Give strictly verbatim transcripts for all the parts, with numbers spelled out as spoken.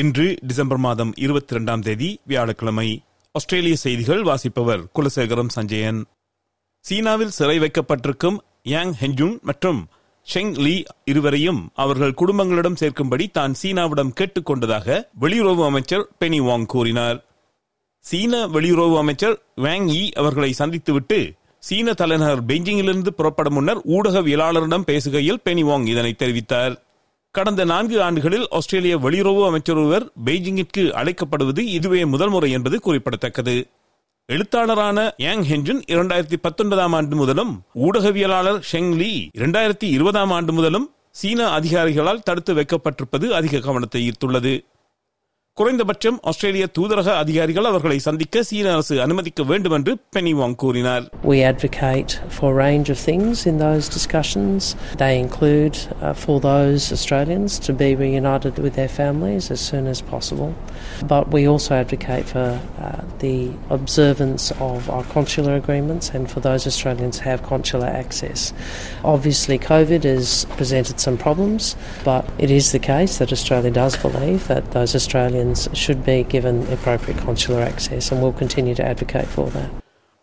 இன்று டிசம்பர் மாதம் இருபத்தி இரண்டாம் தேதி வியாழக்கிழமை. ஆஸ்திரேலிய செய்திகள் வாசிப்பவர் குலசேகரம் சஞ்சயன். சீனாவில் சிறை வைக்கப்பட்டிருக்கும் யாங் ஹெஞ்சுன் மற்றும் ஷெங் லீ இருவரையும் அவர்கள் குடும்பங்களிடம் சேர்க்கும்படி தான் சீனாவிடம் கேட்டுக் கொண்டதாக வெளியுறவு அமைச்சர் பெனி வாங் கூறினார். சீன வெளியுறவு அமைச்சர் வாங் யி அவர்களை சந்தித்துவிட்டு சீன தலைநகர் பெய்ஜிங்கிலிருந்து புறப்படும் முன்னர் ஊடகவியலாளரிடம் பேசுகையில் பெனி வாங் இதனை தெரிவித்தார். கடந்த நான்கு ஆண்டுகளில் ஆஸ்திரேலிய வெளியுறவு அமைச்சர் ஒருவர் பெய்ஜிங்கிற்கு அழைக்கப்படுவது இதுவே முதல் முறை என்பது குறிப்பிடத்தக்கது. எழுத்தாளரான யாங் ஹெஞ்சுன் இரண்டாயிரத்தி பத்தொன்பதாம் ஆண்டு முதலும் ஊடகவியலாளர் ஷெங் லி இரண்டாயிரத்தி இருபதாம் ஆண்டு முதலும் சீன அதிகாரிகளால் தடுத்து வைக்கப்பட்டிருப்பது அதிக கவனத்தை ஈர்த்துள்ளது. குறைந்தபட்சம் ஆஸ்திரேலிய தூதரக அதிகாரிகள் அவர்களை சந்திக்க சீன அரசு அனுமதிக்க வேண்டும் என்று பெனி வாங் கூறினார். We advocate for a range of things in those discussions. They include uh, for those Australians to be reunited with their families as soon as possible. But we also advocate for uh, the observance of our consular agreements and for those Australians who have consular access. Obviously COVID has presented some problems, but it is the case that Australia does believe that those Australians should be given appropriate consular access and will continue to advocate for that.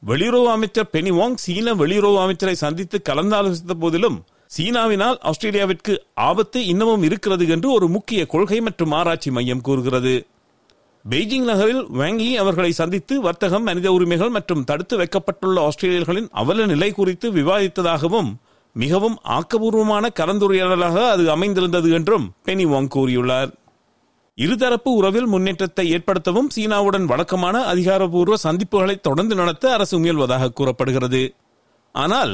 வெளியுறவு அமைச்சர் பெனி வாங் சீன வெளியுறவு அமைச்சரை சந்தித்து கலந்தாலோசித்த போதிலும் சீனாவினால் ஆஸ்திரேலியாவிற்கு ஆபத்து இன்னமும் இருக்கிறது என்று ஒரு முக்கிய கொள்கை மற்றும் ஆராய்ச்சி மையம் கூறுகிறது. பெய்ஜிங் நகரில் வாங் யி அவர்களை சந்தித்து வர்த்தகம், மனித உரிமைகள் மற்றும் தடுத்து வைக்கப்பட்டுள்ள ஆஸ்திரேலியர்களின் அவல நிலை குறித்து விவாதித்ததாகவும் மிகவும் ஆக்கபூர்வமான கலந்துரையாடலாக அது அமைந்திருந்தது என்றும் பெனி வாங் கூறியுள்ளார். இருதரப்பு உறவில் முன்னேற்றத்தை ஏற்படுத்தவும் சீனாவுடன் வழக்கமான அதிகாரப்பூர்வ சந்திப்புகளை தொடர்ந்து நடத்த அரசு முயல்வதாக கூறப்படுகிறது. ஆனால்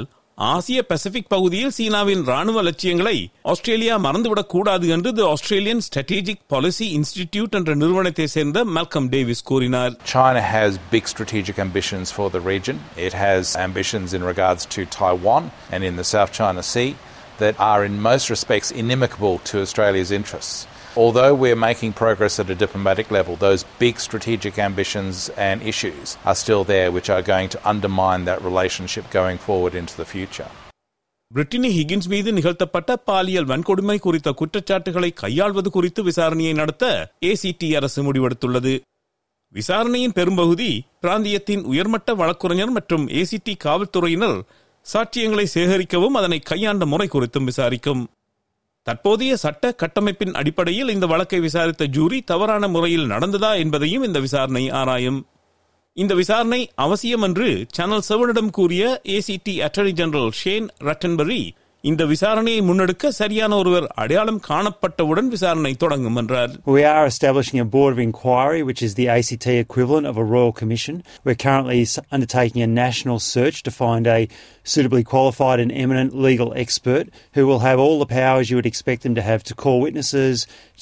ஆசிய பசிபிக் பகுதியில் சீனாவின் ராணுவ லட்சியங்களை ஆஸ்திரேலியா மறந்துவிடக் கூடாது என்று the Australian strategic policy institute என்ற நிறுவனத்தை சேர்ந்த மால்கம் டேவிஸ் கூறினார். China has big strategic ambitions for the region. It has ambitions in regards to Taiwan and in the South China Sea that are in most respects inimical to Australia's interests. Although we're making progress at a diplomatic level, those big strategic ambitions and issues are still there, which are going to undermine that relationship going forward into the future. Brittany Higgins மீது நிகழ்த்தப்பட்ட பாலியல் வன்கொடுமை குறித்த குற்றச்சாட்டுகளை கையாள்வது குறித்து விசாரணையை நடத்த ஏசிடி அரசு முடிவெடுத்துள்ளது. விசாரணையின் பெரும்பகுதி பிராந்தியத்தின் உயர்மட்ட வழக்குரைஞர் மற்றும் ஏசிடி காவல்துறையினர் சாட்சியங்களை சேகரிக்கவும் அதனை கையாண்ட முறை குறித்தும் விசாரிக்கும். தற்போதைய சட்ட கட்டமைப்பின் அடிப்படையில் இந்த வழக்கை விசாரித்த ஜூரி தவறான முறையில் நடந்ததா என்பதையும் இந்த விசாரணை ஆராயும். இந்த விசாரணை அவசியம் என்று சேனல் செவனிடம் கூறிய ACT attorney general Shane Rattenbury இந்த விசாரணையை முன்னெடுக்க சரியான ஒருவர் அடையாளம் காணப்பட்டவுடன் விசாரணை தொடங்கும் என்றார். We are establishing a board of inquiry, which is the A C T equivalent of a royal commission. We're currently undertaking a national search to find a suitably qualified and eminent legal expert who will have all the powers you would expect them to have to call witnesses,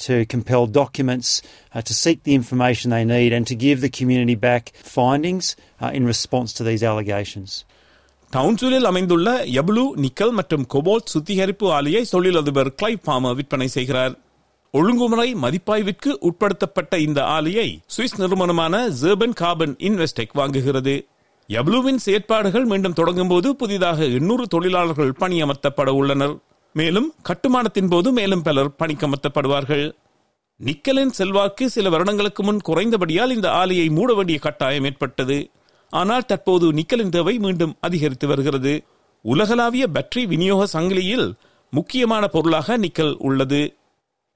to compel documents, uh, to seek the information they need and to give the community back findings uh, in response to these allegations. டவுன்சூலில் அமைந்துள்ள எபுலு, nickel மற்றும் cobalt சுத்திகரிப்பு ஆலையை தொழிலதிபர் Clive bomber விற்பனை செய்கிறார். ஒழுங்குமுறை மதிப்பாய்விற்கு உட்படுத்தப்பட்ட இந்த ஆலையை சுவிஸ் நிறுவனமான ஜெர்பன் கார்பன் இன்வெஸ்டெக் வாங்குகிறது. எபுலுவின் செயற்பாடுகள் மீண்டும் தொடங்கும் போது புதிதாக எண்ணூறு தொழிலாளர்கள் பணியமர்த்தப்பட உள்ளனர். மேலும் கட்டுமானத்தின் போது மேலும் பலர் பணிக்கமர்த்தப்படுவார்கள். நிக்கலின் செல்வாக்கு சில வருடங்களுக்கு முன் குறைந்தபடியால் இந்த ஆலையை மூட வேண்டிய கட்டாயம் ஏற்பட்டது. ஆனால் தற்போது நிக்கலின் தேவை மீண்டும் அதிகரித்து வருகிறது. உலகளாவிய பேட்டரி விநியோக சங்கிலியில் முக்கியமான பொருளாக நிக்கல் உள்ளது.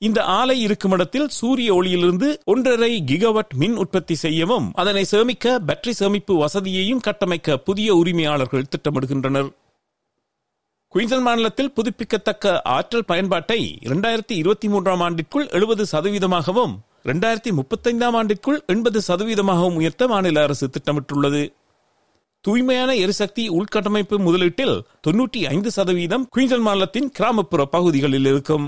இந்த ஆலை இருக்கும் இடத்தில் சூரிய ஒளியிலிருந்து ஒன்றரை கிகாவாட் மின் உற்பத்தி செய்யவும் அதனை சேமிக்க பேட்டரி சேமிப்பு வசதியையும் கட்டமைக்க புதிய உரிமையாளர்கள் திட்டமிடுகின்றனர். குயின்ஸ்லாந்து மாநிலத்தில் புதுப்பிக்கத்தக்க ஆற்றல் பயன்பாட்டை இரண்டாயிரத்தி இருபத்தி மூன்றாம் ஆண்டிற்குள் எழுபது சதவீதமாகவும் இரண்டாயிரத்தி முப்பத்தைந்தாம் ஆண்டிற்குள் எண்பது சதவீதமாகவும் உயர்த்த மாநில அரசு திட்டமிட்டுள்ளது. தூய்மையான எரிசக்தி உள்கட்டமைப்பு முதலீட்டில் தொன்னூற்றி ஐந்து சதவீதம் குயின்ஸ்லாந்து மாநிலத்தின் கிராமப்புற பகுதிகளில் இருக்கும்.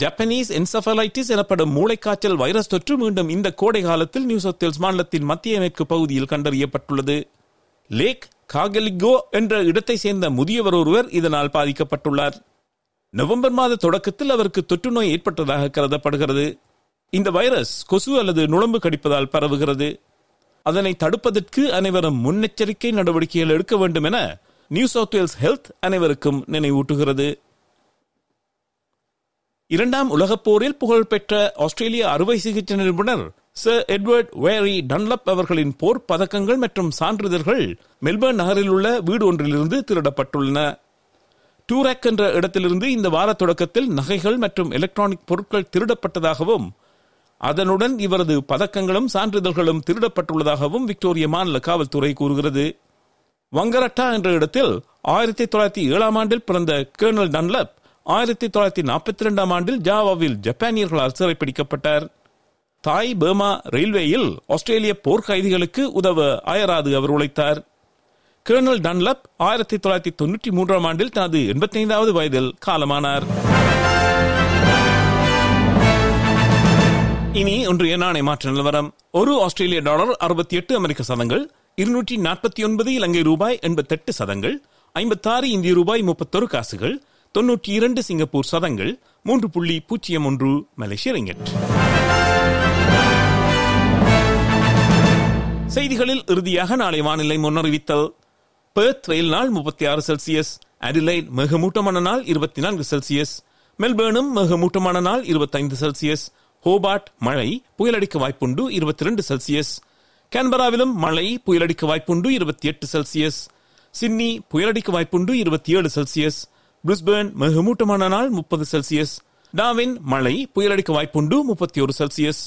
ஜப்பனீஸ் என்செஃபாலிட்டிஸ் எனப்படும் மூளைக்காய்ச்சல் வைரஸ் தொற்று மீண்டும் இந்த கோடை காலத்தில் நியூ சவுத் வேல்ஸ் மாநிலத்தின் மத்திய மேற்கு பகுதியில் கண்டறியப்பட்டுள்ளது. லேக் காகலிகோ என்ற இடத்தை சேர்ந்த முதியவர் ஒருவர் இதனால் பாதிக்கப்பட்டுள்ளார். நவம்பர் மாத தொடக்கத்தில் அவருக்கு தொற்று நோய் ஏற்பட்டதாக கருதப்படுகிறது. இந்த வைரஸ் கொசு அல்லது நுளம்பு கடிப்பதால் பரவுகிறது. அதனை தடுப்பதற்கு அனைவரும் முன்னெச்சரிக்கை நடவடிக்கைகள் எடுக்க வேண்டும் என நியூ சவுத் வேல்ஸ் ஹெல்த் அனைவருக்கும் நினைவூட்டுகிறது. இரண்டாம் உலகப் போரில் புகழ்பெற்ற ஆஸ்திரேலிய அறுவை சிகிச்சை நிபுணர் சர் எட்வர்ட் வேரி டன்லப் அவர்களின் போர் பதக்கங்கள் மற்றும் சான்றிதழ்கள் மெல்பர்ன் நகரில் உள்ள வீடு ஒன்றிலிருந்து திருடப்பட்டுள்ளன. டூராக் என்ற இடத்திலிருந்து இந்த வார தொடக்கத்தில் நகைகள் மற்றும் எலக்ட்ரானிக் பொருட்கள் திருடப்பட்டதாகவும் அதனுடன் இவரது பதக்கங்களும் சான்றிதழ்களும் திருடப்பட்டுள்ளதாகவும் விக்டோரியா மாநில காவல்துறை கூறுகிறது. வங்கரட்டா என்ற இடத்தில் ஆயிரத்தி தொள்ளாயிரத்தி ஏழாம் ஆண்டில் பிறந்த கர்னல் டன்லப் ஆயிரத்தி தொள்ளாயிரத்தி நாற்பத்தி இரண்டாம் ஆண்டில் ஜாவாவில் ஜப்பானியர்களால் சிறைப்பிடிக்கப்பட்டார். தாய் பர்மா ரயில்வேயில் ஆஸ்திரேலிய போர்க்கைதிகளுக்கு உதவ அயராது அவர் உழைத்தார். கர்னல் டன்லப் ஆயிரத்தி தொள்ளாயிரத்தி தொன்னூற்றி மூன்றாம் ஆண்டில் தனது எண்பத்தி ஐந்தாவது வயதில் காலமானார். இனி ஒன்றிய நாணய மாற்ற நிலவரம். ஒரு ஆஸ்திரேலிய டாலர் அறுபத்தி எட்டு அமெரிக்க சதங்கள், இருநூற்றி நாற்பத்தி ஒன்பது இலங்கை ரூபாய் எண்பத்தி எட்டு சதங்கள், ஐம்பத்தாறு இந்திய ரூபாய் முப்பத்தொரு காசுகள், தொன்னூற்றி இரண்டு சிங்கப்பூர் சதங்கள், மூன்று புள்ளி பூஜ்ஜியம் ஒன்று மலேசிய ரிங்கெட். செய்திகளில் இறுதியாக நாளை வானிலை முன்னறிவித்தல். பெர்த் வெயில் நாள் முப்பத்தி ஆறு செல்சியஸ், அடிலைட் மிகமூட்டமான நாள் இருபத்தி நான்கு செல்சியஸ், மெல்பேர்னும் மிகமூட்டமான நாள் இருபத்தைந்து செல்சியஸ், ஹோபார்ட் மழை புயலடிக்க வாய்ப்புண்டு இருபத்தி இரண்டு செல்சியஸ், கேன்பராவிலும் மழை புயலடிக்க வாய்ப்புண்டு இருபத்தி எட்டு செல்சியஸ், சிட்னி புயலடிக்க வாய்ப்புண்டு இருபத்தி ஏழு செல்சியஸ், பிரிஸ்பேர்ன் மிகமூட்டமான நாள் முப்பது செல்சியஸ், டார்வின் மழை புயலடிக்க வாய்ப்புண்டு முப்பத்தி ஒன்று செல்சியஸ்.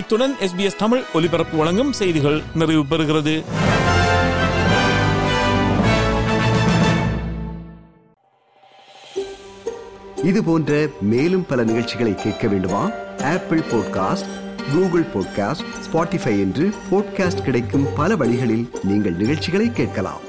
இத்துடன் எஸ் பி எஸ் தமிழ் ஒலிபரப்பு வழங்கும் செய்திகள் நிறைவு பெறுகிறது. இது போன்ற மேலும் பல நிகழ்ச்சிகளை கேட்க வேண்டுமா? Apple podcast, Google podcast, Spotify என்று பாட்காஸ்ட் கிடைக்கும் பல வழிகளில் நீங்கள் நிகழ்ச்சிகளை கேட்கலாம்.